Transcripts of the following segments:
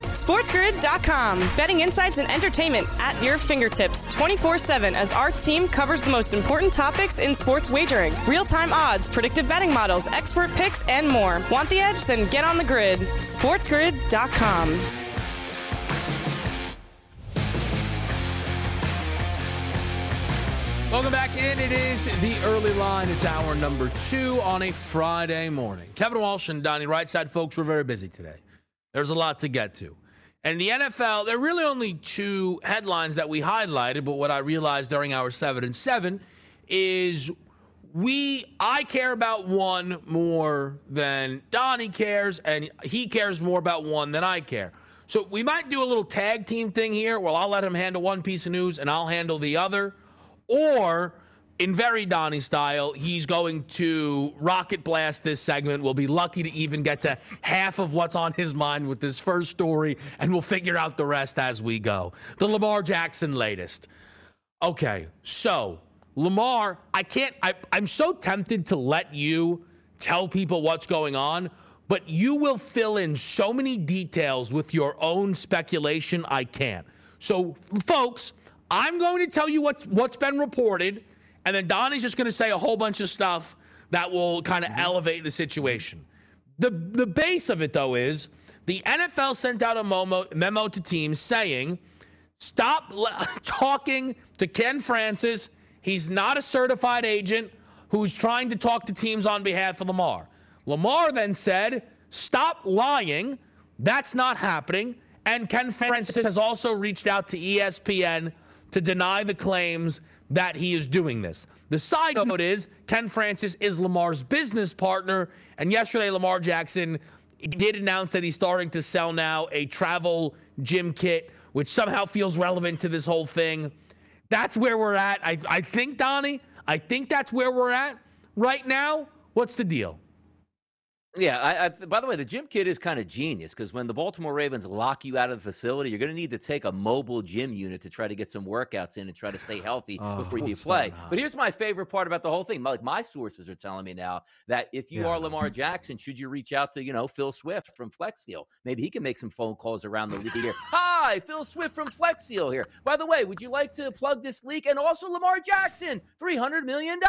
SportsGrid.com. Betting insights and entertainment at your fingertips 24/7 as our team covers the most important topics in sports wagering. Real-time odds, predictive betting models, expert picks, and more. Want the edge? Then get on the grid. SportsGrid.com. Welcome back in. It is the early line. It's hour number 2 on a Friday morning. Kevin Walsh and Donnie Wrightside. Folks, we're very busy today. There's a lot to get to. And the NFL, there are really only 2 headlines that we highlighted, but what I realized during our 7 and 7 is I care about one more than Donnie cares, and he cares more about one than I care. So we might do a little tag team thing here. Well, I'll let him handle one piece of news, and I'll handle the other. Or, in very Donnie style, he's going to rocket blast this segment. We'll be lucky to even get to half of what's on his mind with this first story, and we'll figure out the rest as we go. The Lamar Jackson latest. Okay, so Lamar, I'm so tempted to let you tell people what's going on, but you will fill in so many details with your own speculation, I can't. So, folks, I'm going to tell you what's been reported, and then Donnie's just going to say a whole bunch of stuff that will kind of elevate the situation. The base of it, though, is the NFL sent out a memo to teams saying, stop talking to Ken Francis. He's not a certified agent who's trying to talk to teams on behalf of Lamar. Lamar then said, stop lying. That's not happening. And Ken Francis has also reached out to ESPN to deny the claims that he is doing this. The side note is Ken Francis is Lamar's business partner, and yesterday Lamar Jackson did announce that he's starting to sell now a travel gym kit, which somehow feels relevant to this whole thing. That's where we're at. I think, Donnie, that's where we're at right now. What's the deal? Yeah, by the way, the gym kit is kind of genius because when the Baltimore Ravens lock you out of the facility, you're going to need to take a mobile gym unit to try to get some workouts in and try to stay healthy before you play. But here's my favorite part about the whole thing. Like, my sources are telling me now that if you are Lamar Jackson, should you reach out to, Phil Swift from Flex Seal? Maybe he can make some phone calls around the league here. Hi, Phil Swift from Flex Seal here. By the way, would you like to plug this leak? And also Lamar Jackson, $300 million.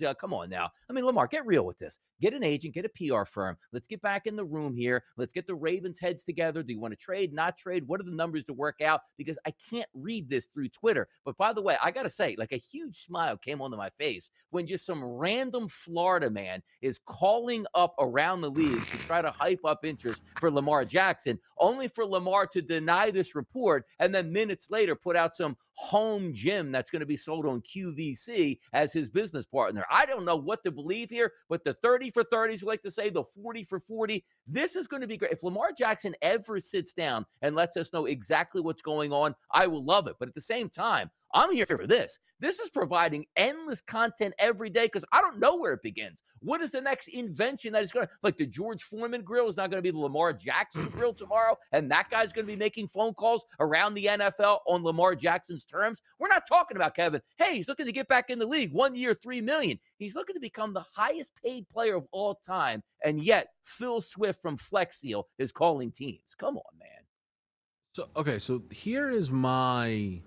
Yeah, come on now. I mean, Lamar, get real with this. Get an agent, get a PR firm. Let's get back in the room here. Let's get the Ravens heads together. Do you want to trade, not trade? What are the numbers to work out? Because I can't read this through Twitter. But by the way, I got to say, like, a huge smile came onto my face when just some random Florida man is calling up around the league to try to hype up interest for Lamar Jackson, only for Lamar to deny this report and then minutes later put out some home gym that's going to be sold on QVC as his business partner. I don't know what to believe here, but the 30 for 30s, like to say, the 40 for 40. This is going to be great. If Lamar Jackson ever sits down and lets us know exactly what's going on, I will love it. But at the same time, I'm here for this. This is providing endless content every day because I don't know where it begins. What is the next invention that is going to, like, the George Foreman grill is not going to be the Lamar Jackson grill tomorrow, and that guy's going to be making phone calls around the NFL on Lamar Jackson's terms. We're not talking about Kevin. Hey, he's looking to get back in the league. 1 year, $3 million. He's looking to become the highest paid player of all time, and yet Phil Swift from Flex Seal is calling teams. Come on, man. So here is my...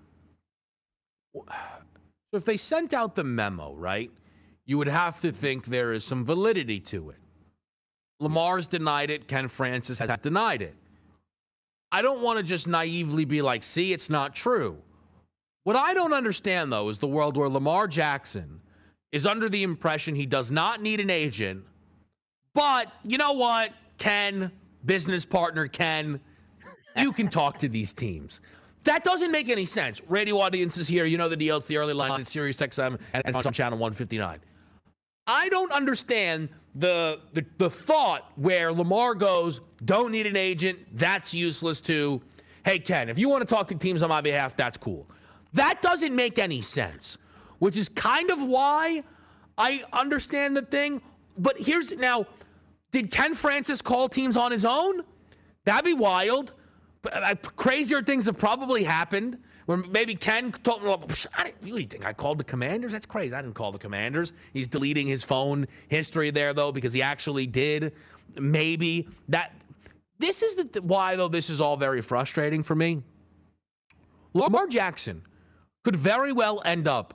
If they sent out the memo, right, you would have to think there is some validity to it. Lamar's denied it. Ken Francis has denied it. I don't want to just naively be like, see, it's not true. What I don't understand, though, is the world where Lamar Jackson is under the impression he does not need an agent. But you know what, Ken, business partner Ken, you can talk to these teams. That doesn't make any sense. Radio audiences here, you know the deal. It's the early line on Sirius XM and on Channel 159. I don't understand the thought where Lamar goes, don't need an agent, that's useless, to, hey, Ken, if you want to talk to teams on my behalf, that's cool. That doesn't make any sense, which is kind of why I understand the thing. But here's, now, did Ken Francis call teams on his own? That'd be wild. Crazier things have probably happened where maybe Ken told me, I didn't really think I called the Commanders. That's crazy. I didn't call the Commanders. He's deleting his phone history there, though, because he actually did. Maybe that. This is why, though, this is all very frustrating for me. Lamar Jackson could very well end up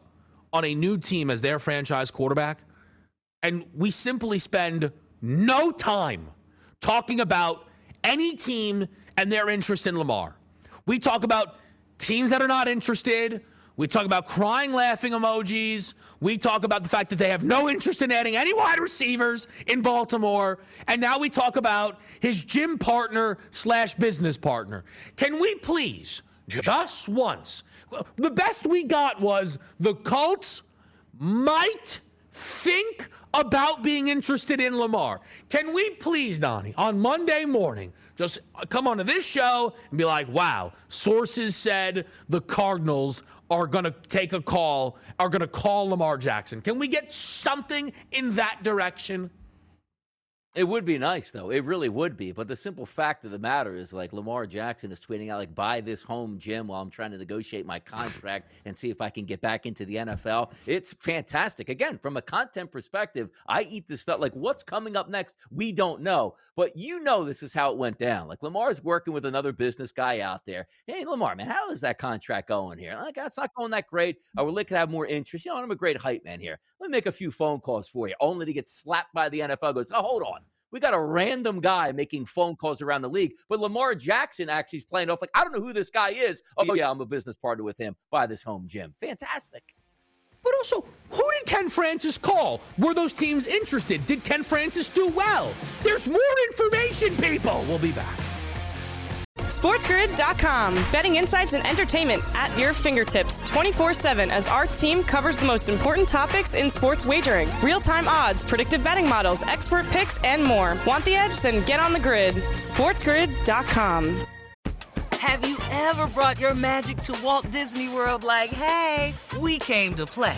on a new team as their franchise quarterback, and we simply spend no time talking about any team and their interest in Lamar. We talk about teams that are not interested. We talk about crying, laughing emojis. We talk about the fact that they have no interest in adding any wide receivers in Baltimore. And now we talk about his gym partner / business partner. Can we please, just once? The best we got was the Colts might think about being interested in Lamar. Can we please, Donnie, on Monday morning, just come onto this show and be like, wow, sources said the Cardinals are going to take a call, are going to call Lamar Jackson. Can we get something in that direction? It would be nice, though. It really would be. But the simple fact of the matter is, like, Lamar Jackson is tweeting out, like, buy this home gym while I'm trying to negotiate my contract and see if I can get back into the NFL. It's fantastic. Again, from a content perspective, I eat this stuff. Like, what's coming up next? We don't know. But you know this is how it went down. Like, Lamar's working with another business guy out there. Hey, Lamar, man, how is that contract going here? Like, it's not going that great. I would like to have more interest. You know, I'm a great hype man here. Let me make a few phone calls for you, only to get slapped by the NFL. Goes, oh, hold on. We got a random guy making phone calls around the league, but Lamar Jackson actually is playing off like, I don't know who this guy is. Oh, yeah, I'm a business partner with him. Buy this home gym. Fantastic. But also, who did Ken Francis call? Were those teams interested? Did Ken Francis do well? There's more information, people. We'll be back. SportsGrid.com. Betting insights and entertainment at your fingertips 24/7 as our team covers the most important topics in sports wagering. Real-time odds, predictive betting models, expert picks, and more. Want the edge? Then get on the grid. SportsGrid.com. Have you ever brought your magic to Walt Disney World like, hey, we came to play?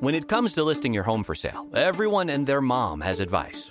When it comes to listing your home for sale, everyone and their mom has advice.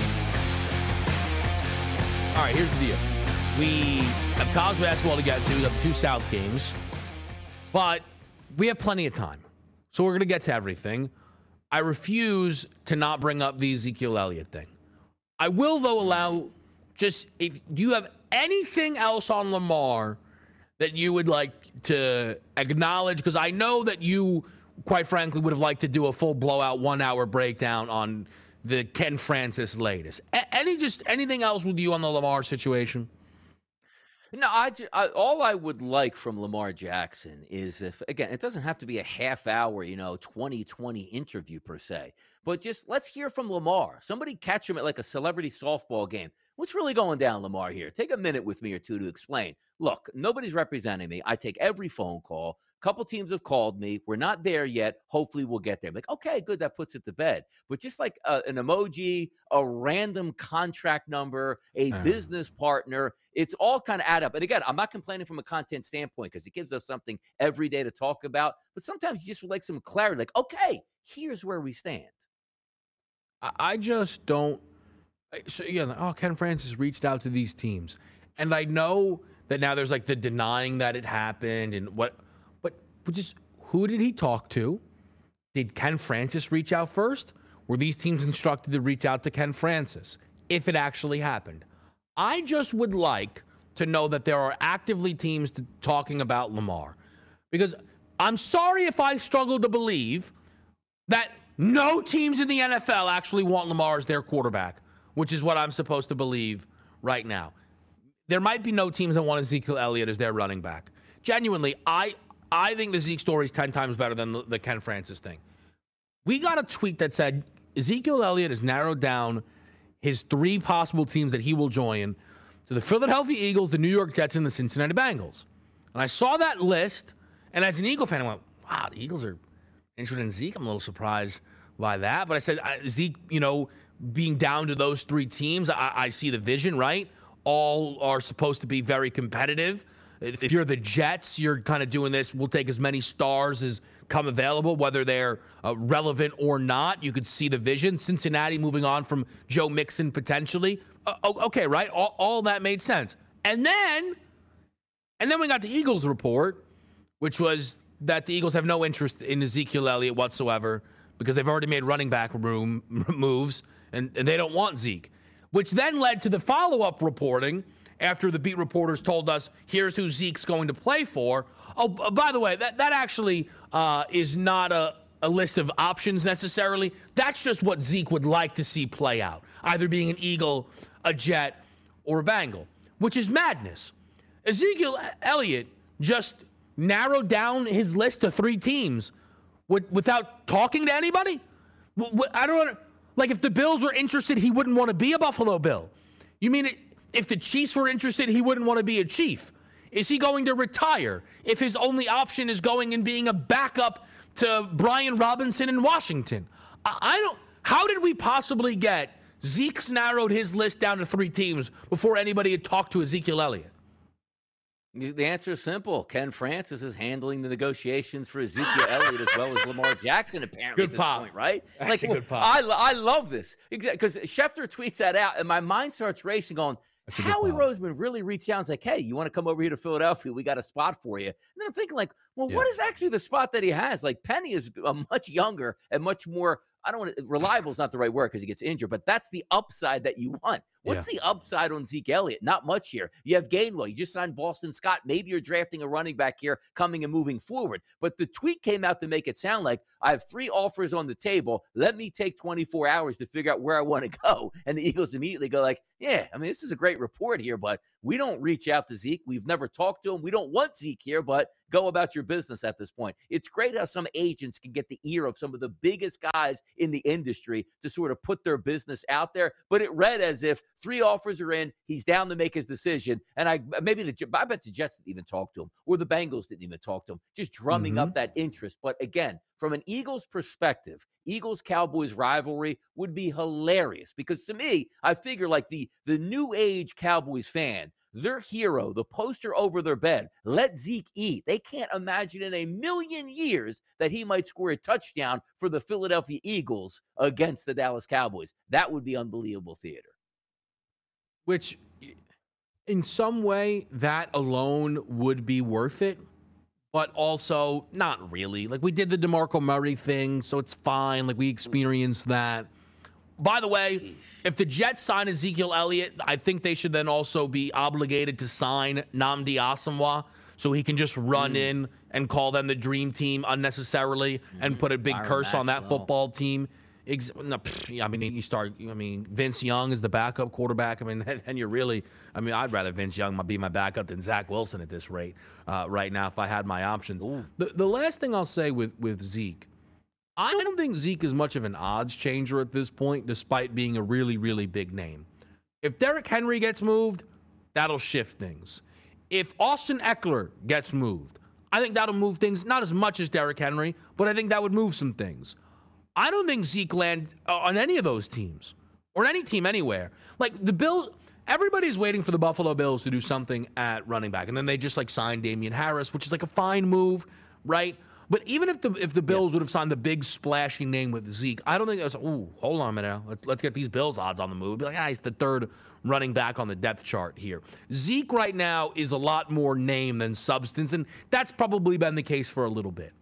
All right, here's the deal. We have college basketball to get to. We have two South games. But we have plenty of time. So we're going to get to everything. I refuse to not bring up the Ezekiel Elliott thing. I will, though, allow... Just if you have anything else on Lamar that you would like to acknowledge? Because I know that you, quite frankly, would have liked to do a full blowout 1 hour breakdown on the Ken Francis latest. Anything else with you on the Lamar situation? No, all I would like from Lamar Jackson is if, again, it doesn't have to be a half hour, 2020 interview per se, but just let's hear from Lamar. Somebody catch him at like a celebrity softball game. What's really going down, Lamar, here? Take a minute with me or two to explain. Look, nobody's representing me. I take every phone call. A couple teams have called me. We're not there yet. Hopefully we'll get there. I'm like, okay, good. That puts it to bed. But just like an emoji, a random contract number, a business partner, it's all kind of add up. And again, I'm not complaining from a content standpoint because it gives us something every day to talk about. But sometimes you just would like some clarity. Like, okay, here's where we stand. I just don't. So, Ken Francis reached out to these teams. And I know that now there's like the denying that it happened and what. Just who did he talk to? Did Ken Francis reach out first? Were these teams instructed to reach out to Ken Francis if it actually happened? I just would like to know that there are actively teams talking about Lamar, because I'm sorry if I struggle to believe that no teams in the NFL actually want Lamar as their quarterback, which is what I'm supposed to believe right now. There might be no teams that want Ezekiel Elliott as their running back. Genuinely, I think the Zeke story is 10 times better than the Ken Francis thing. We got a tweet that said Ezekiel Elliott has narrowed down his three possible teams that he will join to the Philadelphia Eagles, the New York Jets, and the Cincinnati Bengals. And I saw that list, and as an Eagle fan, I went, wow, the Eagles are interested in Zeke. I'm a little surprised by that. But I said, Zeke, being down to those three teams, I see the vision, right? All are supposed to be very competitive. If you're the Jets, you're kind of doing this. We'll take as many stars as come available, whether they're relevant or not. You could see the vision. Cincinnati moving on from Joe Mixon potentially. Okay, right? All that made sense. And then we got the Eagles report, which was that the Eagles have no interest in Ezekiel Elliott whatsoever because they've already made running back room moves and they don't want Zeke, which then led to the follow-up reporting after the beat reporters told us, here's who Zeke's going to play for. Oh, by the way, that actually is not a list of options necessarily. That's just what Zeke would like to see play out, either being an Eagle, a Jet, or a Bengal, which is madness. Ezekiel Elliott just narrowed down his list to three teams without talking to anybody? I don't like, if the Bills were interested, he wouldn't want to be a Buffalo Bill. You mean it? If the Chiefs were interested, he wouldn't want to be a Chief. Is he going to retire if his only option is going and being a backup to Brian Robinson in Washington? I don't. How did we possibly get Zeke's narrowed his list down to three teams before anybody had talked to Ezekiel Elliott? The answer is simple. Ken Francis is handling the negotiations for Ezekiel Elliott as well as Lamar Jackson, apparently, good at this pop. Point, right? That's like, a good pop. I love this. Because Schefter tweets that out, and my mind starts racing going, Howie Roseman really reached out and was like, hey, you want to come over here to Philadelphia? We got a spot for you. And then I'm thinking, like, what is actually the spot that he has? Like, Penny is much younger and much more, reliable is not the right word because he gets injured, but that's the upside that you want. What's the upside on Zeke Elliott? Not much here. You have Gainwell. You just signed Boston Scott. Maybe you're drafting a running back here coming and moving forward. But the tweet came out to make it sound like I have three offers on the table. Let me take 24 hours to figure out where I want to go. And the Eagles immediately go like, this is a great report here, but we don't reach out to Zeke. We've never talked to him. We don't want Zeke here, but go about your business at this point. It's great how some agents can get the ear of some of the biggest guys in the industry to sort of put their business out there. But it read as if three offers are in, he's down to make his decision. And I bet the Jets didn't even talk to him, or the Bengals didn't even talk to him, just drumming up that interest. But again, from an Eagles perspective, Eagles-Cowboys rivalry would be hilarious because to me, I figure like the new age Cowboys fan, their hero, the poster over their bed, let Zeke eat. They can't imagine in a million years that he might score a touchdown for the Philadelphia Eagles against the Dallas Cowboys. That would be unbelievable theater. Which, in some way, that alone would be worth it, but also not really. Like, we did the DeMarco Murray thing, so it's fine. Like, we experienced that. By the way, if the Jets sign Ezekiel Elliott, I think they should then also be obligated to sign Nnamdi Asomugha so he can just run in and call them the dream team unnecessarily and put a big curse on that football team. Vince Young is the backup quarterback. I'd rather Vince Young be my backup than Zach Wilson at this rate right now if I had my options. The last thing I'll say with Zeke, I don't think Zeke is much of an odds changer at this point, despite being a really, really big name. If Derrick Henry gets moved, that'll shift things. If Austin Eckler gets moved, I think that'll move things, not as much as Derrick Henry, but I think that would move some things. I don't think Zeke lands on any of those teams or any team anywhere. Like the Bills, everybody's waiting for the Buffalo Bills to do something at running back. And then they just like signed Damian Harris, which is like a fine move, right? But even if the Bills would have signed the big splashy name with Zeke, I don't think that's, hold on a minute. Let's get these Bills odds on the move. Be like, he's the third running back on the depth chart here. Zeke right now is a lot more name than substance. And that's probably been the case for a little bit.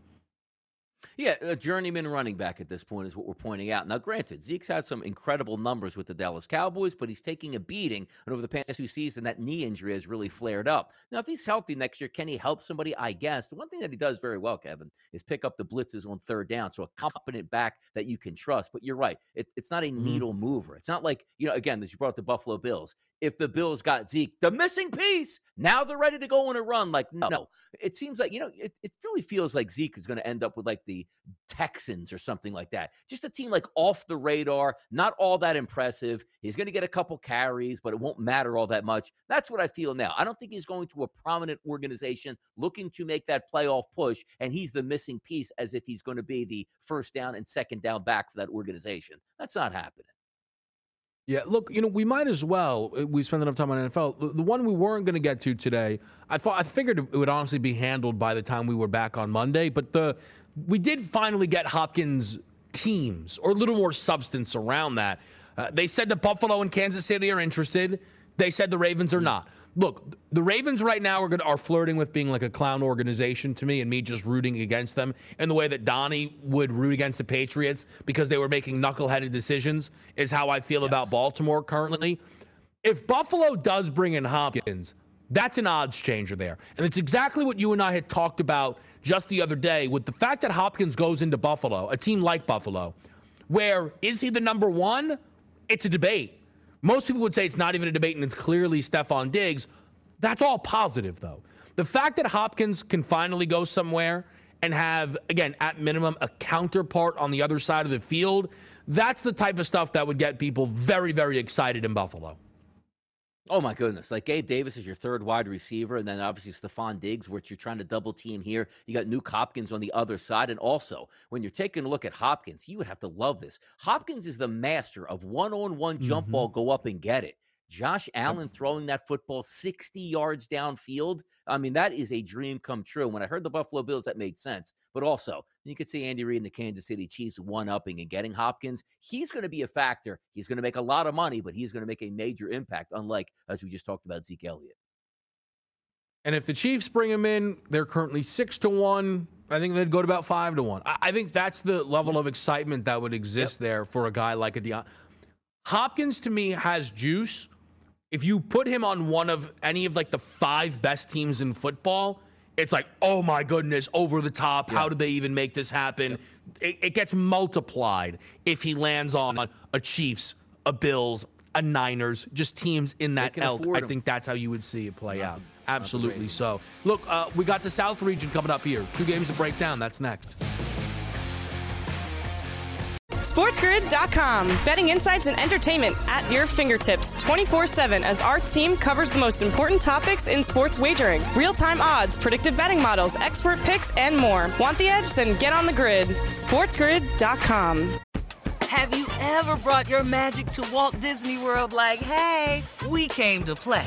Yeah, a journeyman running back at this point is what we're pointing out. Now, granted, Zeke's had some incredible numbers with the Dallas Cowboys, but he's taking a beating. And over the past 2 seasons, that knee injury has really flared up. Now, if he's healthy next year, can he help somebody? I guess. The one thing that he does very well, Kevin, is pick up the blitzes on third down. So a competent back that you can trust. But you're right. It's not a needle mover. It's not like, again, that you brought up the Buffalo Bills. If the Bills got Zeke, the missing piece, now they're ready to go on a run. Like, no. It seems like, it really feels like Zeke is going to end up with like the Texans or something like that. Just a team like off the radar, not all that impressive. He's going to get a couple carries, but it won't matter all that much. That's what I feel now. I don't think he's going to a prominent organization looking to make that playoff push, and he's the missing piece as if he's going to be the first down and second down back for that organization. That's not happening. Yeah, look, we might as well. We spent enough time on NFL. The one we weren't going to get to today, I figured it would honestly be handled by the time we were back on Monday. But we did finally get Hopkins teams or a little more substance around that. They said that Buffalo and Kansas City are interested. They said the Ravens are not. Look, the Ravens right now are flirting with being like a clown organization to me, and me just rooting against them in the way that Donnie would root against the Patriots because they were making knuckleheaded decisions is how I feel about Baltimore currently. If Buffalo does bring in Hopkins, that's an odds changer there. And it's exactly what you and I had talked about just the other day with the fact that Hopkins goes into Buffalo, a team like Buffalo, where is he the number one? It's a debate. Most people would say it's not even a debate, and it's clearly Stephon Diggs. That's all positive, though. The fact that Hopkins can finally go somewhere and have, again, at minimum, a counterpart on the other side of the field, that's the type of stuff that would get people very, very excited in Buffalo. Oh, my goodness. Like, Gabe Davis is your third wide receiver, and then obviously Stephon Diggs, which you're trying to double-team here. You got Nuke Hopkins on the other side, and also, when you're taking a look at Hopkins, you would have to love this. Hopkins is the master of one-on-one jump ball, go up and get it. Josh Allen throwing that football 60 yards downfield, that is a dream come true. When I heard the Buffalo Bills, that made sense. But also, you could see Andy Reid and the Kansas City Chiefs one-upping and getting Hopkins. He's going to be a factor. He's going to make a lot of money, but he's going to make a major impact, unlike, as we just talked about, Zeke Elliott. And if the Chiefs bring him in, they're currently 6-1. I think they'd go to about 5-1. I think that's the level of excitement that would exist there for a guy like Hopkins, to me, has juice. If you put him on one of any of like the 5 best teams in football, it's like, oh my goodness, over the top. How did they even make this happen? It gets multiplied if he lands on a Chiefs, a Bills, a Niners, just teams in that ilk. I think that's how you would see it play out. Absolutely so. Look, we got the South region coming up here. 2 games to break down. That's next. SportsGrid.com. Betting insights and entertainment at your fingertips 24/7 as our team covers the most important topics in sports wagering. Real-time odds, predictive betting models, expert picks, and more. Want the edge? Then get on the grid. SportsGrid.com. Have you ever brought your magic to Walt Disney World like, hey, we came to play?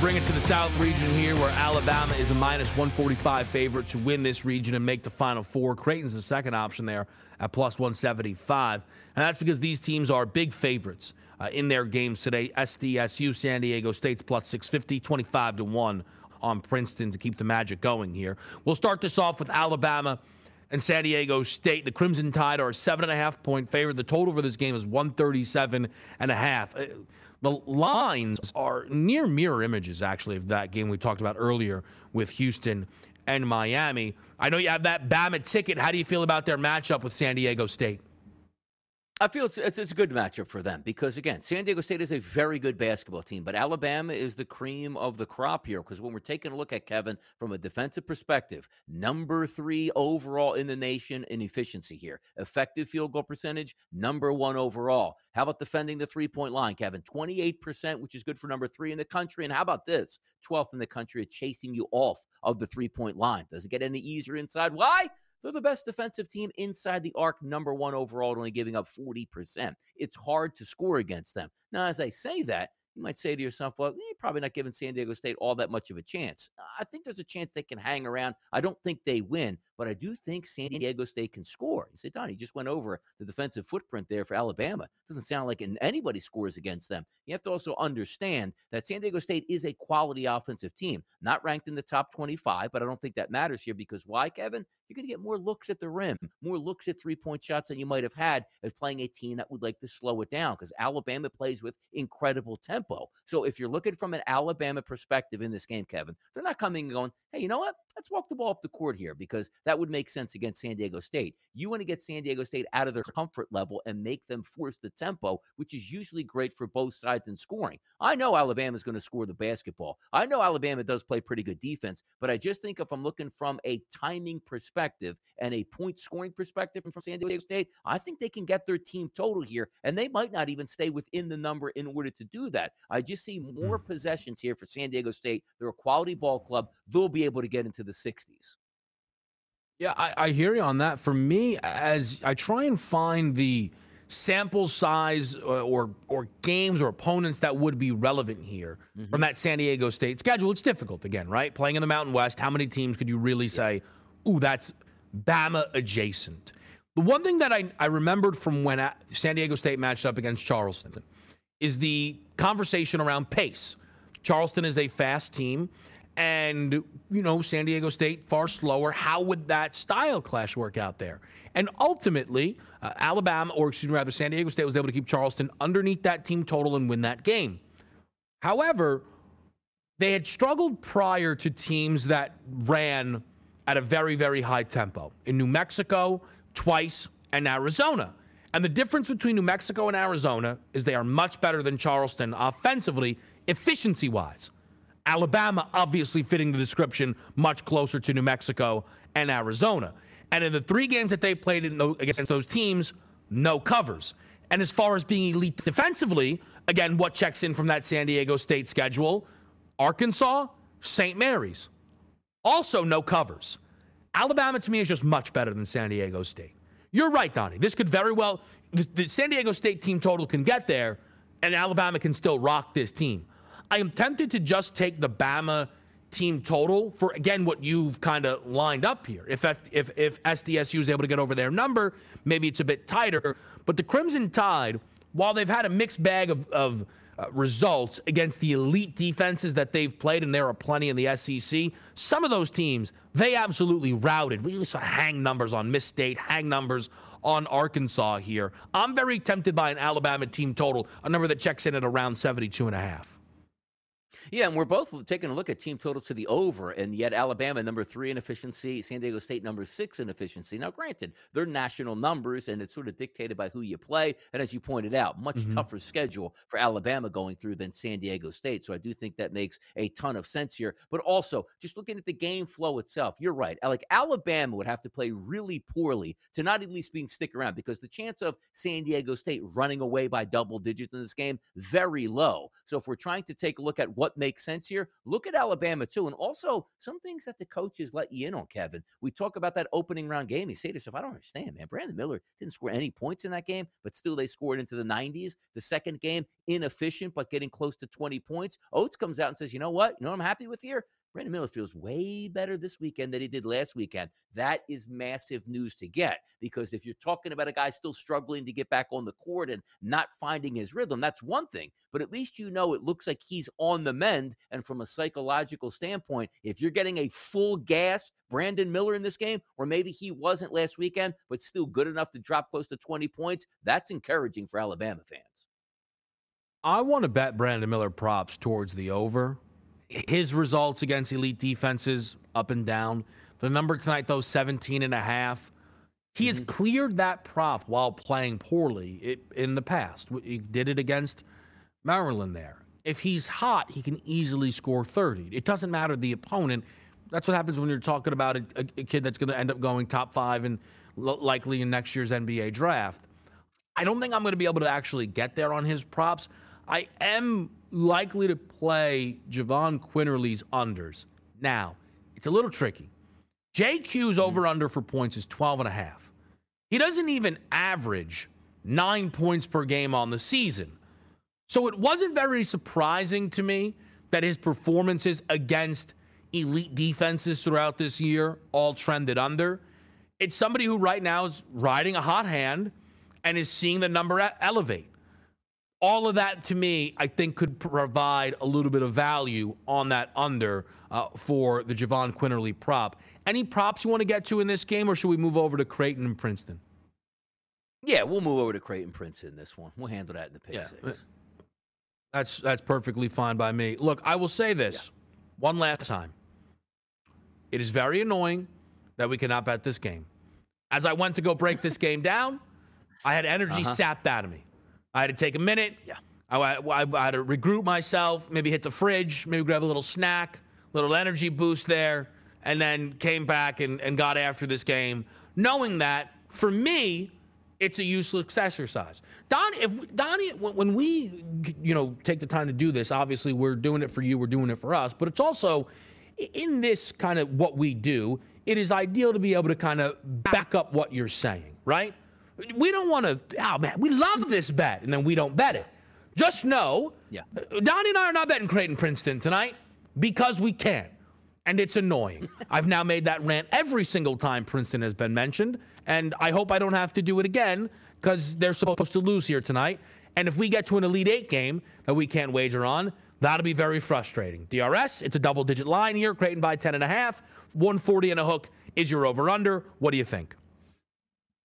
Bring it to the South region here, where Alabama is a minus 145 favorite to win this region and make the Final Four. Creighton's the second option there at plus 175. And that's because these teams are big favorites in their games today. SDSU, San Diego State's plus 650, 25-1 on Princeton to keep the magic going here. We'll start this off with Alabama and San Diego State. The Crimson Tide are a 7.5-point favorite. The total for this game is 137.5. The lines are near mirror images, actually, of that game we talked about earlier with Houston and Miami. I know you have that Bama ticket. How do you feel about their matchup with San Diego State? I feel it's a good matchup for them because, again, San Diego State is a very good basketball team, but Alabama is the cream of the crop here because when we're taking a look at, Kevin, from a defensive perspective, number 3 overall in the nation in efficiency here. Effective field goal percentage, number 1 overall. How about defending the three-point line, Kevin? 28%, which is good for number 3 in the country. And how about this? 12th in the country at chasing you off of the three-point line. Doesn't get any easier inside. Why? They're the best defensive team inside the arc, number 1 overall, only giving up 40%. It's hard to score against them. Now, as I say that, you might say to yourself, well, you're probably not giving San Diego State all that much of a chance. I think there's a chance they can hang around. I don't think they win, but I do think San Diego State can score. You say, Don, you just went over the defensive footprint there for Alabama. Doesn't sound like anybody scores against them. You have to also understand that San Diego State is a quality offensive team, not ranked in the top 25, but I don't think that matters here because why, Kevin? You're going to get more looks at the rim, more looks at three-point shots than you might have had as playing a team that would like to slow it down because Alabama plays with incredible tempo. So if you're looking from an Alabama perspective in this game, Kevin, they're not coming and going, hey, you know what? Let's walk the ball up the court here because that would make sense against San Diego State. You want to get San Diego State out of their comfort level and make them force the tempo, which is usually great for both sides in scoring. I know Alabama's going to score the basketball. I know Alabama does play pretty good defense, but I just think if I'm looking from a timing perspective and a point scoring perspective from San Diego State, I think they can get their team total here, and they might not even stay within the number in order to do that. I just see more possessions here for San Diego State. They're a quality ball club. They'll be able to get into the 60s. Yeah, I hear you on that. For me, as I try and find the sample size or games or opponents that would be relevant here from that San Diego State schedule, it's difficult again, right? Playing in the Mountain West, how many teams could you really say, ooh, that's Bama adjacent? The one thing that I remembered from when San Diego State matched up against Charleston is the conversation around pace. Charleston is a fast team, and, you know, San Diego State far slower. How would that style clash work out there? And ultimately, San Diego State was able to keep Charleston underneath that team total and win that game. However, they had struggled prior to teams that ran at a very, very high tempo. In New Mexico, twice, and Arizona. And the difference between New Mexico and Arizona is they are much better than Charleston offensively, efficiency-wise. Alabama obviously fitting the description much closer to New Mexico and Arizona. And in the 3 games that they played against those teams, no covers. And as far as being elite defensively, again, what checks in from that San Diego State schedule? Arkansas, St. Mary's. Also no covers. Alabama, to me, is just much better than San Diego State. You're right, Donnie. This could very well – the San Diego State team total can get there, and Alabama can still rock this team. I am tempted to just take the Bama team total for, again, what you've kind of lined up here. If SDSU is able to get over their number, maybe it's a bit tighter. But the Crimson Tide, while they've had a mixed bag of results against the elite defenses that they've played, and there are plenty in the SEC, some of those teams, they absolutely routed. We saw hang numbers on Miss State, hang numbers on Arkansas here. I'm very tempted by an Alabama team total, a number that checks in at around 72.5. Yeah, and we're both taking a look at team totals to the over, and yet Alabama, number 3 in efficiency, San Diego State, number 6 in efficiency. Now, granted, they're national numbers, and it's sort of dictated by who you play. And as you pointed out, much tougher schedule for Alabama going through than San Diego State. So I do think that makes a ton of sense here. But also, just looking at the game flow itself, you're right. Like, Alabama would have to play really poorly to not at least stick around, because the chance of San Diego State running away by double digits in this game, very low. So if we're trying to take a look at what makes sense here, look at Alabama too. And also some things that the coaches let you in on, Kevin. We talk about that opening round game. You say to yourself, I don't understand, man. Brandon Miller didn't score any points in that game, but still they scored into the 90s. The second game, inefficient, but getting close to 20 points. Oates comes out and says, you know what I'm happy with here? Brandon Miller feels way better this weekend than he did last weekend. That is massive news to get, because if you're talking about a guy still struggling to get back on the court and not finding his rhythm, that's one thing. But at least, it looks like he's on the mend. And from a psychological standpoint, if you're getting a full gas Brandon Miller in this game, or maybe he wasn't last weekend, but still good enough to drop close to 20 points, that's encouraging for Alabama fans. I want to bet Brandon Miller props towards the over. His results against elite defenses, up and down. The number tonight, though, 17.5. He has cleared that prop while playing poorly in the past. He did it against Maryland there. If he's hot, he can easily score 30. It doesn't matter the opponent. That's what happens when you're talking about a kid that's going to end up going top 5 and likely in next year's NBA draft. I don't think I'm going to be able to actually get there on his props. I am likely to play Javon Quinterly's unders. Now, it's a little tricky. JQ's over-under for points is 12.5. He doesn't even average 9 points per game on the season. So it wasn't very surprising to me that his performances against elite defenses throughout this year all trended under. It's somebody who right now is riding a hot hand and is seeing the number elevate. All of that, to me, I think could provide a little bit of value on that under for the Javon Quinterly prop. Any props you want to get to in this game, or should we move over to Creighton and Princeton? Yeah, we'll move over to Creighton Princeton in this one. We'll handle that in the pick six. That's perfectly fine by me. Look, I will say this one last time. It is very annoying that we cannot bet this game. As I went to go break this game down, I had energy sapped out of me. I had to take a minute. Yeah. I had to regroup myself, maybe hit the fridge, maybe grab a little snack, little energy boost there, and then came back and got after this game, knowing that, for me, it's a useless exercise. Donnie, when we take the time to do this, obviously we're doing it for you, we're doing it for us, but it's also, in this kind of what we do, it is ideal to be able to kind of back up what you're saying, right? We don't want to, we love this bet, and then we don't bet it. Just know, Donnie and I are not betting Creighton Princeton tonight because we can, and it's annoying. I've now made that rant every single time Princeton has been mentioned, and I hope I don't have to do it again because they're supposed to lose here tonight. And if we get to an Elite Eight game that we can't wager on, that'll be very frustrating. DRS, it's a double-digit line here. Creighton by 10.5, 140 and a hook is your over-under. What do you think?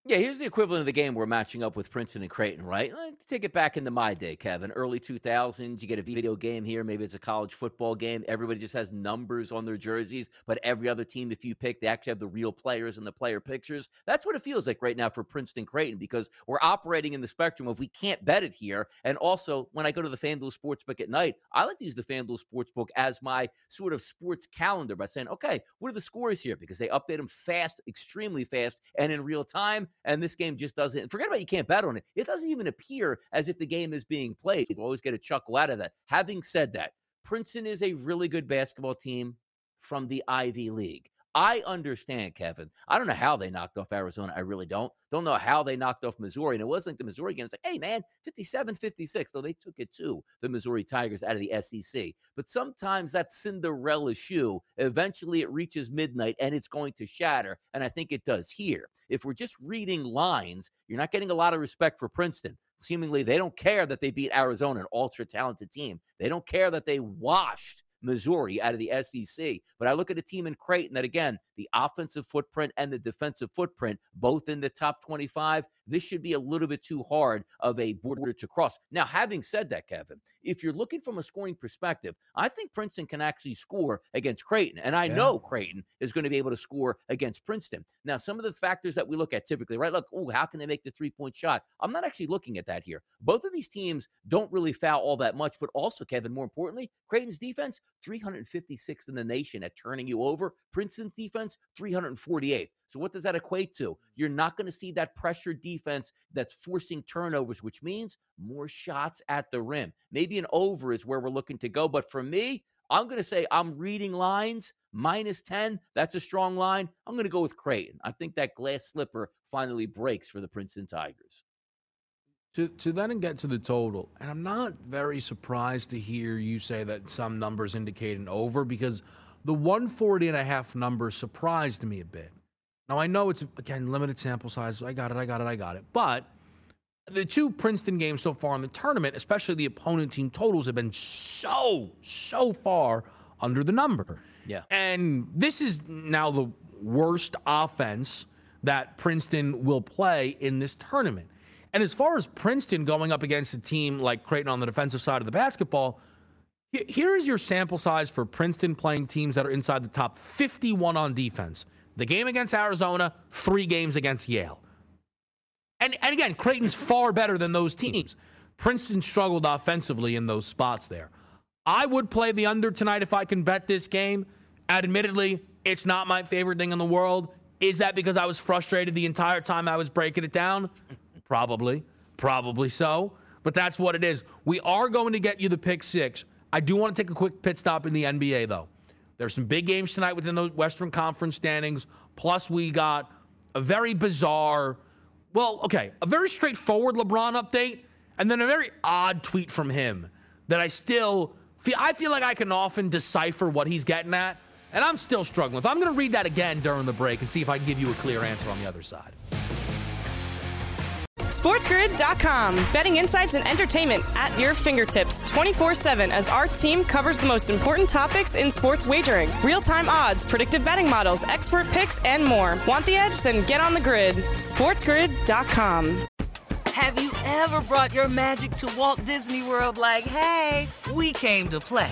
Yeah, here's the equivalent of the game we're matching up with Princeton and Creighton, right? Take it back into my day, Kevin. Early 2000s, you get a video game here. Maybe it's a college football game. Everybody just has numbers on their jerseys, but every other team, if you pick, they actually have the real players and the player pictures. That's what it feels like right now for Princeton Creighton, because we're operating in the spectrum of we can't bet it here. And also, when I go to the FanDuel Sportsbook at night, I like to use the FanDuel Sportsbook as my sort of sports calendar by saying, okay, what are the scores here? Because they update them fast, extremely fast, and in real time. And this game just doesn't, forget about you can't bet on it. It doesn't even appear as if the game is being played. You always get a chuckle out of that. Having said that, Princeton is a really good basketball team from the Ivy League. I understand, Kevin. I don't know how they knocked off Arizona. I really don't. Don't know how they knocked off Missouri. And it wasn't like the Missouri game. It's like, hey, man, 57-56. Though they took it to the Missouri Tigers out of the SEC. But sometimes that Cinderella shoe, eventually it reaches midnight and it's going to shatter. And I think it does here. If we're just reading lines, you're not getting a lot of respect for Princeton. Seemingly, they don't care that they beat Arizona, an ultra-talented team. They don't care that they washed Missouri out of the SEC. But I look at a team in Creighton that, again, the offensive footprint and the defensive footprint, both in the top 25, this should be a little bit too hard of a border to cross. Now, having said that, Kevin, if you're looking from a scoring perspective, I think Princeton can actually score against Creighton. And I know Creighton is going to be able to score against Princeton. Now, some of the factors that we look at typically, right? Look, oh, how can they make the three-point shot? I'm not actually looking at that here. Both of these teams don't really foul all that much, but also, Kevin, more importantly, Creighton's defense, 356th in the nation at turning you over. Princeton's defense, 348th. So what does that equate to? You're not going to see that pressure defense that's forcing turnovers, which means more shots at the rim. Maybe an over is where we're looking to go. But for me, I'm going to say I'm reading lines, -10. That's a strong line. I'm going to go with Creighton. I think that glass slipper finally breaks for the Princeton Tigers. To then get to the total, and I'm not very surprised to hear you say that some numbers indicate an over, because the 140.5 number surprised me a bit. Now, I know it's, again, limited sample size. I got it. But the two Princeton games so far in the tournament, especially the opponent team totals, have been so far under the number. Yeah. And this is now the worst offense that Princeton will play in this tournament. And as far as Princeton going up against a team like Creighton on the defensive side of the basketball, here is your sample size for Princeton playing teams that are inside the top 51 on defense. The game against Arizona, 3 games against Yale. And again, Creighton's far better than those teams. Princeton struggled offensively in those spots there. I would play the under tonight if I can bet this game. Admittedly, it's not my favorite thing in the world. Is that because I was frustrated the entire time I was breaking it down? Probably so. But that's what it is. We are going to get you the pick six. I do want to take a quick pit stop in the NBA, though. There's some big games tonight within the Western Conference standings. Plus, we got a very bizarre, a very straightforward LeBron update, and then a very odd tweet from him that I feel like I can often decipher what he's getting at, and I'm still struggling. So I'm going to read that again during the break and see if I can give you a clear answer on the other side. SportsGrid.com. Betting insights and entertainment at your fingertips 24/7 as our team covers the most important topics in sports wagering. Real-time odds, predictive betting models, expert picks, and more. Want the edge? Then get on the grid. SportsGrid.com. Have you ever brought your magic to Walt Disney World like, hey, we came to play?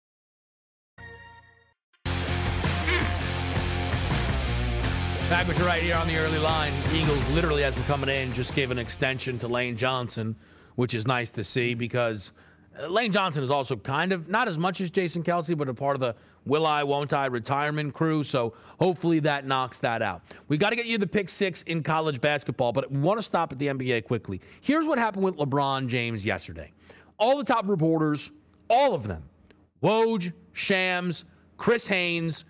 Back with you right here on the early line. Eagles literally, as we're coming in, just gave an extension to Lane Johnson, which is nice to see because Lane Johnson is also kind of, not as much as Jason Kelsey, but a part of the will I, won't I retirement crew. So hopefully that knocks that out. We got to get you the pick six in college basketball, but we want to stop at the NBA quickly. Here's what happened with LeBron James yesterday. All the top reporters, all of them, Woj, Shams, Chris Haynes,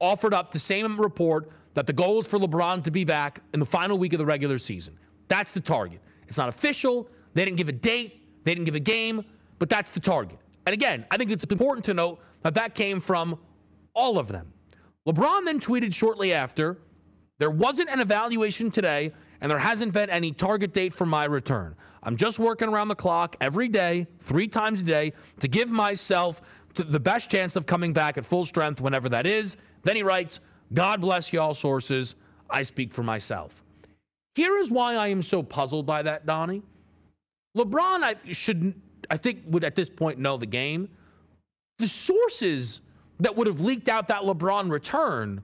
offered up the same report that the goal is for LeBron to be back in the final week of the regular season. That's the target. It's not official. They didn't give a date. They didn't give a game. But that's the target. And again, I think it's important to note that that came from all of them. LeBron then tweeted shortly after, there wasn't an evaluation today, and there hasn't been any target date for my return. I'm just working around the clock every day, 3 times a day, to give myself the best chance of coming back at full strength whenever that is. Then he writes, God bless y'all sources. I speak for myself. Here is why I am so puzzled by that, Donnie. LeBron, I think would at this point know the game. The sources that would have leaked out that LeBron return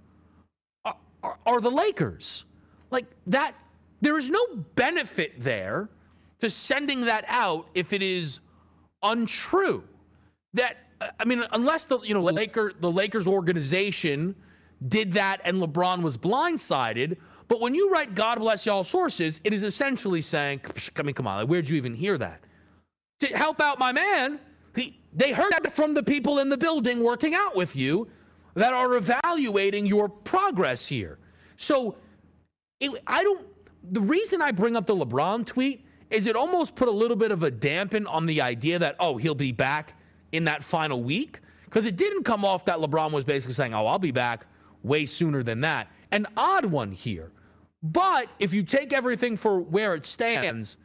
are the Lakers. Like that, there is no benefit there to sending that out if it is untrue. That, I mean, unless the Lakers organization did that and LeBron was blindsided. But when you write God bless y'all sources, it is essentially saying, I mean, come on, where'd you even hear that? To help out my man, they heard that from the people in the building working out with you that are evaluating your progress here. So the reason I bring up the LeBron tweet is it almost put a little bit of a dampen on the idea that, oh, he'll be back in that final week, because it didn't come off that LeBron was basically saying, oh, I'll be back way sooner than that. An odd one here. But if you take everything for where it stands,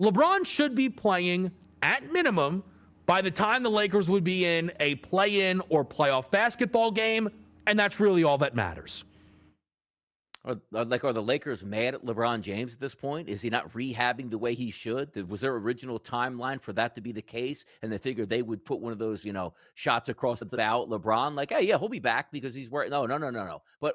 LeBron should be playing at minimum by the time the Lakers would be in a play-in or playoff basketball game, and that's really all that matters. Are the Lakers mad at LeBron James at this point? Is he not rehabbing the way he should? Was there original timeline for that to be the case? And they figured they would put one of those, shots across the bow at LeBron, like, hey, yeah, he'll be back because he's wearing. No.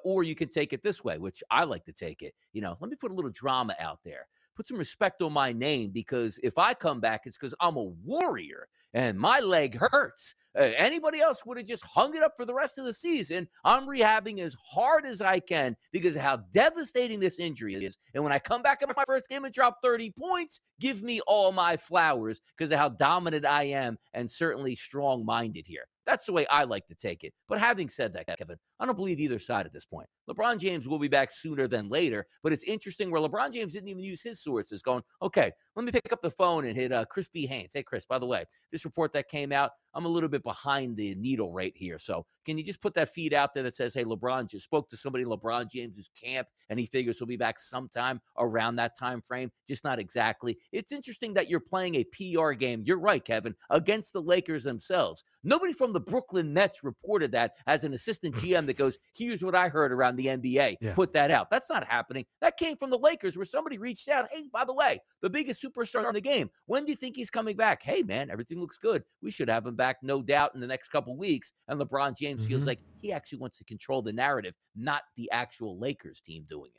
Or you can take it this way, which I like to take it. Let me put a little drama out there. Put some respect on my name, because if I come back, it's because I'm a warrior and my leg hurts. Anybody else would have just hung it up for the rest of the season. I'm rehabbing as hard as I can because of how devastating this injury is. And when I come back in my first game and drop 30 points, give me all my flowers because of how dominant I am and certainly strong-minded here. That's the way I like to take it. But having said that, Kevin, I don't believe either side at this point. LeBron James will be back sooner than later, but it's interesting where LeBron James didn't even use his sources going, okay, let me pick up the phone and hit Chris B. Haynes. Hey, Chris, by the way, this report that came out, I'm a little bit behind the needle right here. So can you just put that feed out there that says, hey, LeBron just spoke to somebody in LeBron James's camp, and he figures he'll be back sometime around that time frame, just not exactly. It's interesting that you're playing a PR game. You're right, Kevin, against the Lakers themselves. Nobody from the Brooklyn Nets reported that as an assistant GM that goes, here's what I heard around the NBA. Yeah. Put that out. That's not happening. That came from the Lakers where somebody reached out, hey, by the way, the biggest superstar in the game. When do you think he's coming back? Hey, man, everything looks good. We should have him back. No doubt in the next couple weeks, and LeBron James feels like he actually wants to control the narrative, not the actual Lakers team doing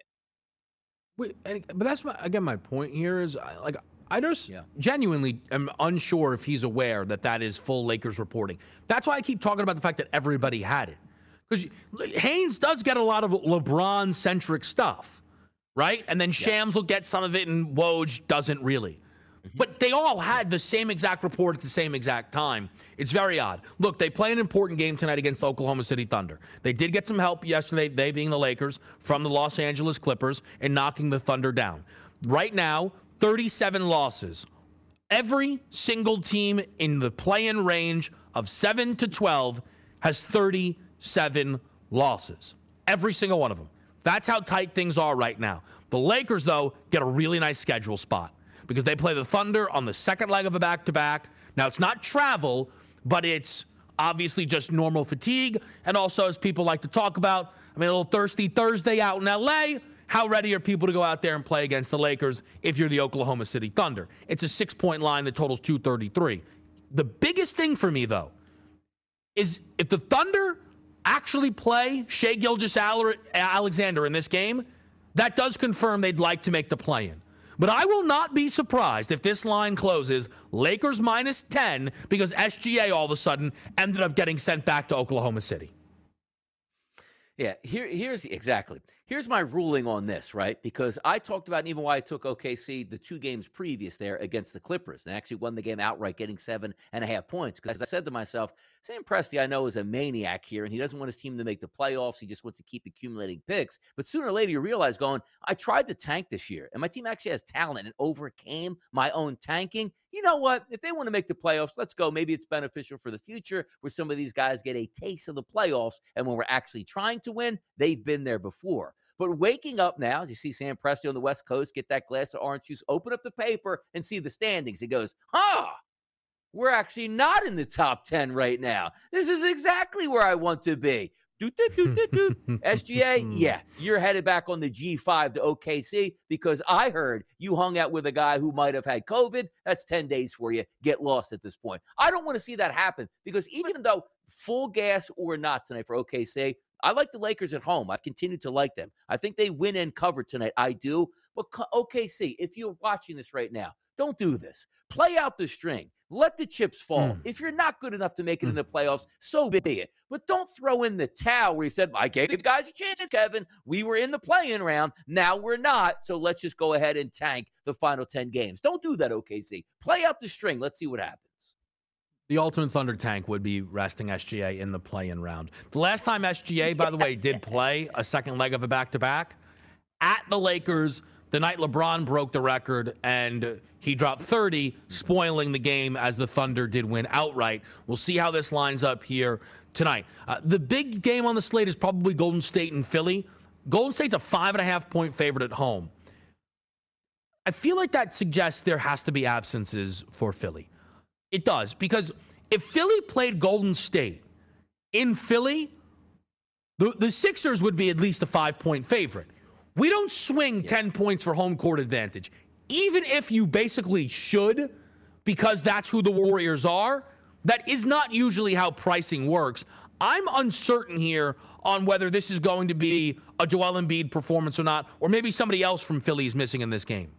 it. But that's my point here is I just genuinely am unsure if he's aware that is full Lakers reporting. That's why I keep talking about the fact that everybody had it, because Haynes does get a lot of LeBron centric stuff, right? And then Shams will get some of it, and Woj doesn't really. But they all had the same exact report at the same exact time. It's very odd. Look, they play an important game tonight against the Oklahoma City Thunder. They did get some help yesterday, they being the Lakers, from the Los Angeles Clippers in knocking the Thunder down. Right now, 37 losses. Every single team in the play-in range of 7 to 12 has 37 losses. Every single one of them. That's how tight things are right now. The Lakers, though, get a really nice schedule spot, because they play the Thunder on the second leg of a back-to-back. Now, it's not travel, but it's obviously just normal fatigue. And also, as people like to talk about, a little thirsty Thursday out in L.A., how ready are people to go out there and play against the Lakers if you're the Oklahoma City Thunder? It's a 6-point line that totals 233. The biggest thing for me, though, is if the Thunder actually play Shai Gilgeous-Alexander in this game, that does confirm they'd like to make the play-in. But I will not be surprised if this line closes Lakers minus 10 because SGA all of a sudden ended up getting sent back to Oklahoma City. Yeah, Here's my ruling on this, right? Because I talked about even why I took OKC the two games previous there against the Clippers. And actually won the game outright, getting 7.5 points. Because I said to myself, Sam Presti, I know, is a maniac here, and he doesn't want his team to make the playoffs. He just wants to keep accumulating picks. But sooner or later, you realize, I tried to tank this year, and my team actually has talent and overcame my own tanking. You know what? If they want to make the playoffs, let's go. Maybe it's beneficial for the future where some of these guys get a taste of the playoffs. And when we're actually trying to win, they've been there before. But waking up now, as you see Sam Presti on the West Coast, get that glass of orange juice, open up the paper, and see the standings. He goes, we're actually not in the top 10 right now. This is exactly where I want to be. SGA, yeah, you're headed back on the G5 to OKC because I heard you hung out with a guy who might have had COVID. That's 10 days for you. Get lost at this point. I don't want to see that happen because even though full gas or not tonight for OKC, I like the Lakers at home. I've continued to like them. I think they win and cover tonight. I do. But OKC, if you're watching this right now, don't do this. Play out the string. Let the chips fall. If you're not good enough to make it in the playoffs, so be it. But don't throw in the towel where you said, I gave the guys a chance, Kevin. We were in the play-in round. Now we're not. So let's just go ahead and tank the final 10 games. Don't do that, OKC. Play out the string. Let's see what happens. The ultimate Thunder tank would be resting SGA in the play-in round. The last time SGA, by the way, did play a second leg of a back-to-back at the Lakers, the night LeBron broke the record and he dropped 30, spoiling the game as the Thunder did win outright. We'll see how this lines up here tonight. The big game on the slate is probably Golden State and Philly. Golden State's a 5.5-point favorite at home. I feel like that suggests there has to be absences for Philly. It does, because if Philly played Golden State in Philly, the Sixers would be at least a 5-point favorite. We don't swing 10 points for home court advantage, even if you basically should, because that's who the Warriors are. That is not usually how pricing works. I'm uncertain here on whether this is going to be a Joel Embiid performance or not, or maybe somebody else from Philly is missing in this game.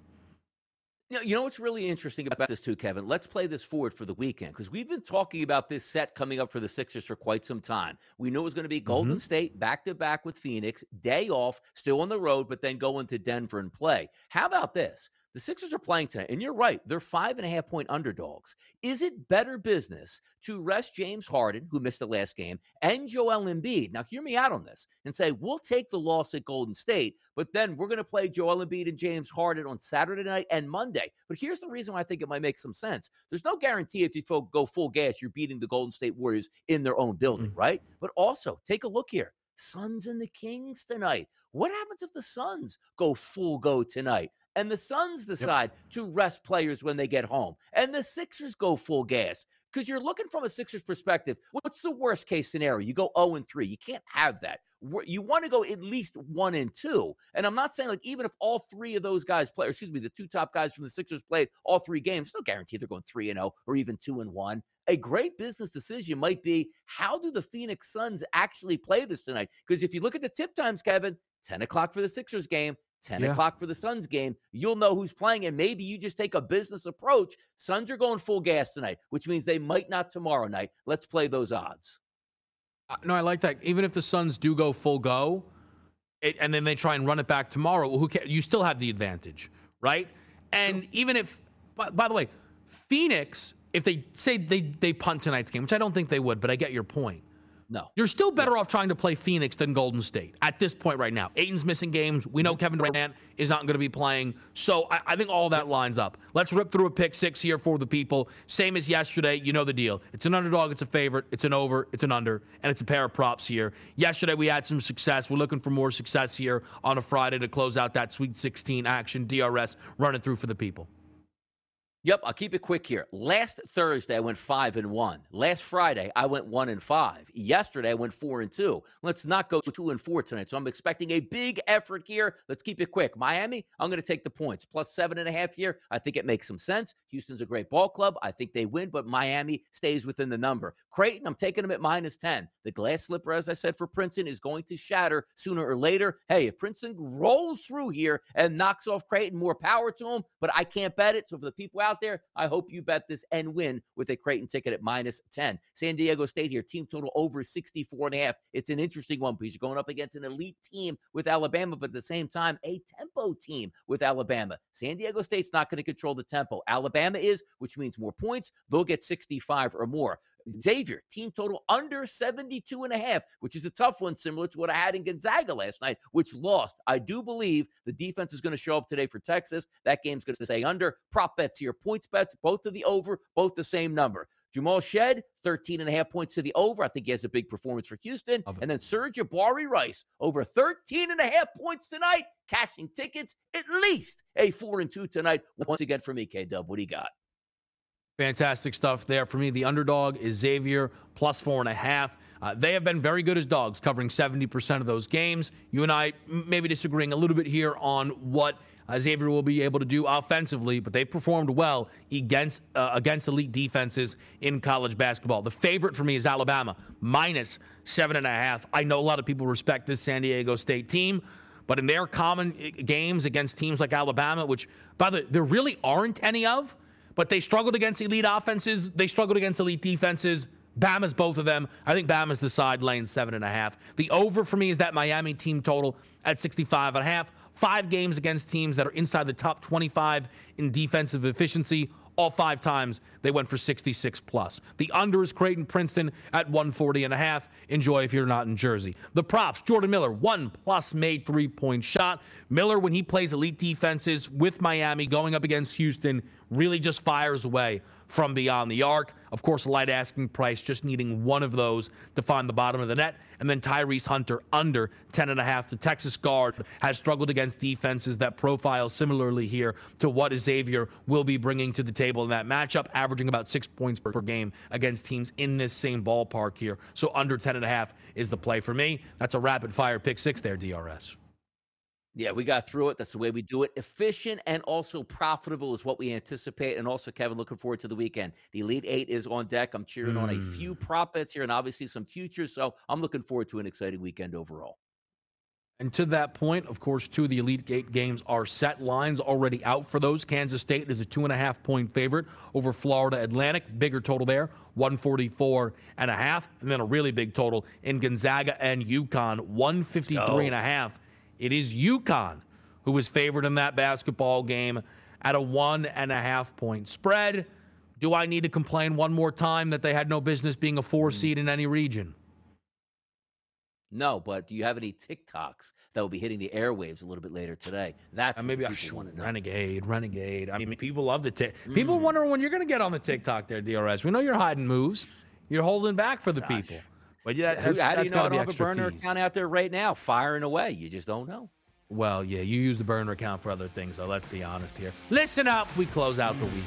You know what's really interesting about this too, Kevin? Let's play this forward for the weekend because we've been talking about this set coming up for the Sixers for quite some time. We knew it was going to be Golden State back-to-back with Phoenix, day off, still on the road, but then go into Denver and play. How about this? The Sixers are playing tonight, and you're right. They're 5.5-point underdogs. Is it better business to rest James Harden, who missed the last game, and Joel Embiid? Now, hear me out on this and say, we'll take the loss at Golden State, but then we're going to play Joel Embiid and James Harden on Saturday night and Monday. But here's the reason why I think it might make some sense. There's no guarantee if you go full gas, you're beating the Golden State Warriors in their own building, right? But also, take a look here. Suns and the Kings tonight. What happens if the Suns go full go tonight? And the Suns decide to rest players when they get home. And the Sixers go full gas. Because you're looking from a Sixers perspective, what's the worst case scenario? You go 0-3. You can't have that. You want to go at least 1-2. And I'm not saying, like, even if all three of those guys play, or excuse me, the two top guys from the Sixers played all three games, no guarantee they're going 3-0 or even 2-1. A great business decision might be, how do the Phoenix Suns actually play this tonight? Because if you look at the tip times, Kevin, 10 o'clock for the Sixers game, 10 o'clock for the Suns game, you'll know who's playing, and maybe you just take a business approach. Suns are going full gas tonight, which means they might not tomorrow night. Let's play those odds. No, I like that. Even if the Suns do go full go, and then they try and run it back tomorrow, well, who cares? You still have the advantage, right? And even if, by the way, Phoenix, if they say they punt tonight's game, which I don't think they would, but I get your point. No. You're still better off trying to play Phoenix than Golden State at this point right now. Ayton's missing games. We know Kevin Durant is not going to be playing. So I think all that lines up. Let's rip through a pick six here for the people. Same as yesterday. You know the deal. It's an underdog. It's a favorite. It's an over. It's an under. And it's a pair of props here. Yesterday we had some success. We're looking for more success here on a Friday to close out that Sweet 16 action. DRS running through for the people. Yep, I'll keep it quick here. Last Thursday, I went 5-1. Last Friday, I went 1-5. Yesterday, I went 4-2. Let's not go 2-4 tonight, so I'm expecting a big effort here. Let's keep it quick. Miami, I'm going to take the points. +7.5 here. I think it makes some sense. Houston's a great ball club. I think they win, but Miami stays within the number. Creighton, I'm taking them at -10. The glass slipper, as I said, for Princeton is going to shatter sooner or later. Hey, if Princeton rolls through here and knocks off Creighton, more power to them, but I can't bet it, so for the people out there, I hope you bet this and win with a Creighton ticket at -10. San Diego State here, team total over 64.5. It's an interesting one because you're going up against an elite team with Alabama, but at the same time, a tempo team with Alabama. San Diego State's not going to control the tempo. Alabama is, which means more points. They'll get 65 or more. Xavier, team total under 72.5, which is a tough one, similar to what I had in Gonzaga last night, which lost. I do believe the defense is going to show up today for Texas. That game's going to stay under. Prop bets here, points bets, both of the over, both the same number. Jamal Shedd, 13.5 points to the over. I think he has a big performance for Houston. And then Serge Jabari Rice, over 13.5 points tonight, cashing tickets, at least a 4-2 tonight. Once again, for me, K-Dub, what do you got? Fantastic stuff there. For me, the underdog is Xavier, +4.5. They have been very good as dogs, covering 70% of those games. You and I maybe disagreeing a little bit here on what Xavier will be able to do offensively, but they performed well against elite defenses in college basketball. The favorite for me is Alabama, -7.5. I know a lot of people respect this San Diego State team, but in their common games against teams like Alabama, which, by the way, there really aren't any of, but they struggled against elite offenses. They struggled against elite defenses. Bama's both of them. I think Bama's the side lane, 7.5. The over for me is that Miami team total at 65.5. 5 games against teams that are inside the top 25 in defensive efficiency. All 5 times they went for 66+. The under is Creighton Princeton at 140.5. Enjoy if you're not in Jersey. The props, Jordan Miller, 1+ made 3-point shot. Miller, when he plays elite defenses with Miami going up against Houston, really just fires away from beyond the arc. Of course, a light asking price, just needing one of those to find the bottom of the net. And then Tyrese Hunter under 10.5. The Texas guard has struggled against defenses that profile similarly here to what Xavier will be bringing to the table in that matchup, averaging about 6 points per game against teams in this same ballpark here. So under 10.5 is the play for me. That's a rapid fire pick six there, DRS. Yeah, we got through it. That's the way we do it. Efficient and also profitable is what we anticipate. And also, Kevin, looking forward to the weekend. The Elite Eight is on deck. I'm cheering on a few prop bets here and obviously some futures. So I'm looking forward to an exciting weekend overall. And to that point, of course, 2 of the Elite Eight games are set. Lines already out for those. Kansas State is a 2.5-point favorite over Florida Atlantic. Bigger total there, 144.5. And then a really big total in Gonzaga and UConn, 153.5. It is UConn who was favored in that basketball game at a 1.5-point spread. Do I need to complain one more time that they had no business being a 4 seed in any region? No, but do you have any TikToks that will be hitting the airwaves a little bit later today? That's maybe I should want to renegade. I mean, people love the people wonder when you're going to get on the TikTok there, DRS. We know you're hiding moves. You're holding back for the people. But yeah, that's got to be extra fees. How do you know I don't have a burner account out there right now firing away? You just don't know. Well, yeah, you use the burner account for other things, though. Let's be honest here. Listen up. We close out the week.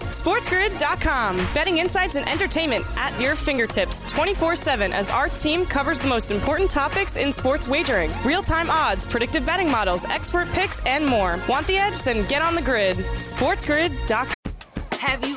SportsGrid.com. Betting insights and entertainment at your fingertips 24/7 as our team covers the most important topics in sports wagering. Real-time odds, predictive betting models, expert picks, and more. Want the edge? Then get on the grid. SportsGrid.com. Have you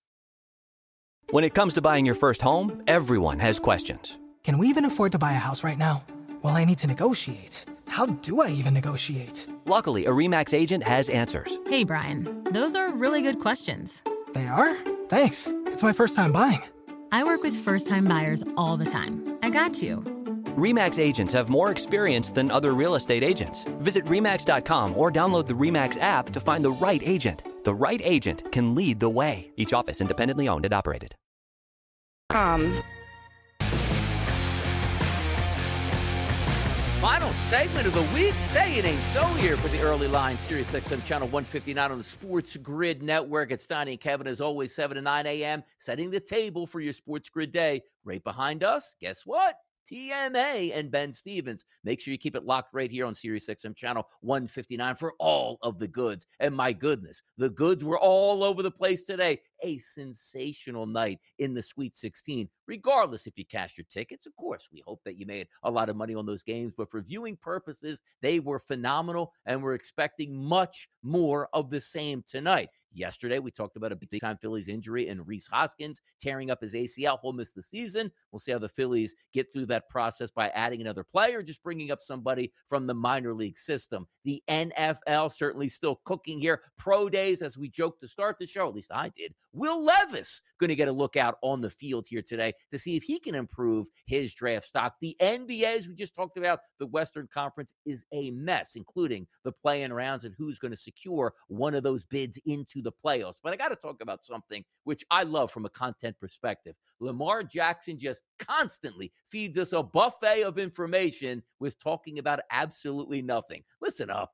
When it comes to buying your first home, everyone has questions. Can we even afford to buy a house right now? Well, I need to negotiate. How do I even negotiate? Luckily, a RE/MAX agent has answers. Hey, Brian, those are really good questions. They are? Thanks. It's my first time buying. I work with first-time buyers all the time. I got you. RE/MAX agents have more experience than other real estate agents. Visit RE/MAX.com or download the RE/MAX app to find the right agent. The right agent can lead the way. Each office independently owned and operated. Final segment of the week. Say it ain't so here for the early line. Sirius XM channel 159 on the Sports Grid Network. It's Donnie and Kevin, as always, 7 to 9 a.m., setting the table for your Sports Grid day. Right behind us, guess what? TMA and Ben Stevens. Make sure you keep it locked right here on Sirius XM channel 159 for all of the goods. And my goodness, the goods were all over the place today. A sensational night in the Sweet 16. Regardless if you cashed your tickets, of course, we hope that you made a lot of money on those games. But for viewing purposes, they were phenomenal, and we're expecting much more of the same tonight. Yesterday, we talked about a big-time Phillies injury and Rhys Hoskins tearing up his ACL. He'll miss the season. We'll see how the Phillies get through that process by adding another player, just bringing up somebody from the minor league system. The NFL certainly still cooking here. Pro days, as we joked to start the show, at least I did. Will Levis going to get a look out on the field here today to see if he can improve his draft stock. The NBA, as we just talked about, the Western Conference is a mess, including the play-in rounds and who's going to secure one of those bids into the playoffs. But I got to talk about something which I love from a content perspective. Lamar Jackson just constantly feeds us a buffet of information with talking about absolutely nothing. Listen up.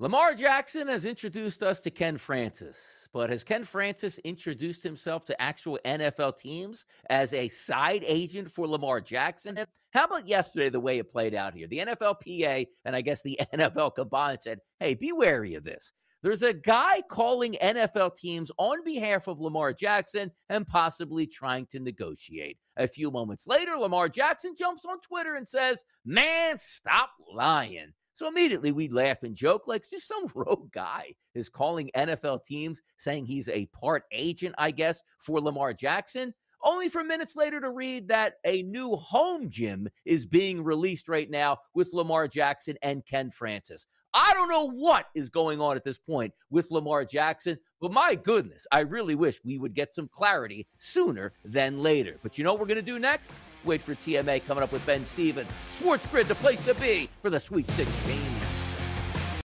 Lamar Jackson has introduced us to Ken Francis, but has Ken Francis introduced himself to actual NFL teams as a side agent for Lamar Jackson? How about yesterday, the way it played out here? The NFLPA and I guess the NFL combined said, hey, be wary of this. There's a guy calling NFL teams on behalf of Lamar Jackson and possibly trying to negotiate. A few moments later, Lamar Jackson jumps on Twitter and says, man, stop lying. So immediately we laugh and joke like just some rogue guy is calling NFL teams saying he's a part agent, I guess, for Lamar Jackson, only for minutes later to read that a new home gym is being released right now with Lamar Jackson and Ken Francis. I don't know what is going on at this point with Lamar Jackson, but my goodness, I really wish we would get some clarity sooner than later. But you know what we're going to do next? Wait for TMA coming up with Ben Stevens. Sports Grid, the place to be for the Sweet 16.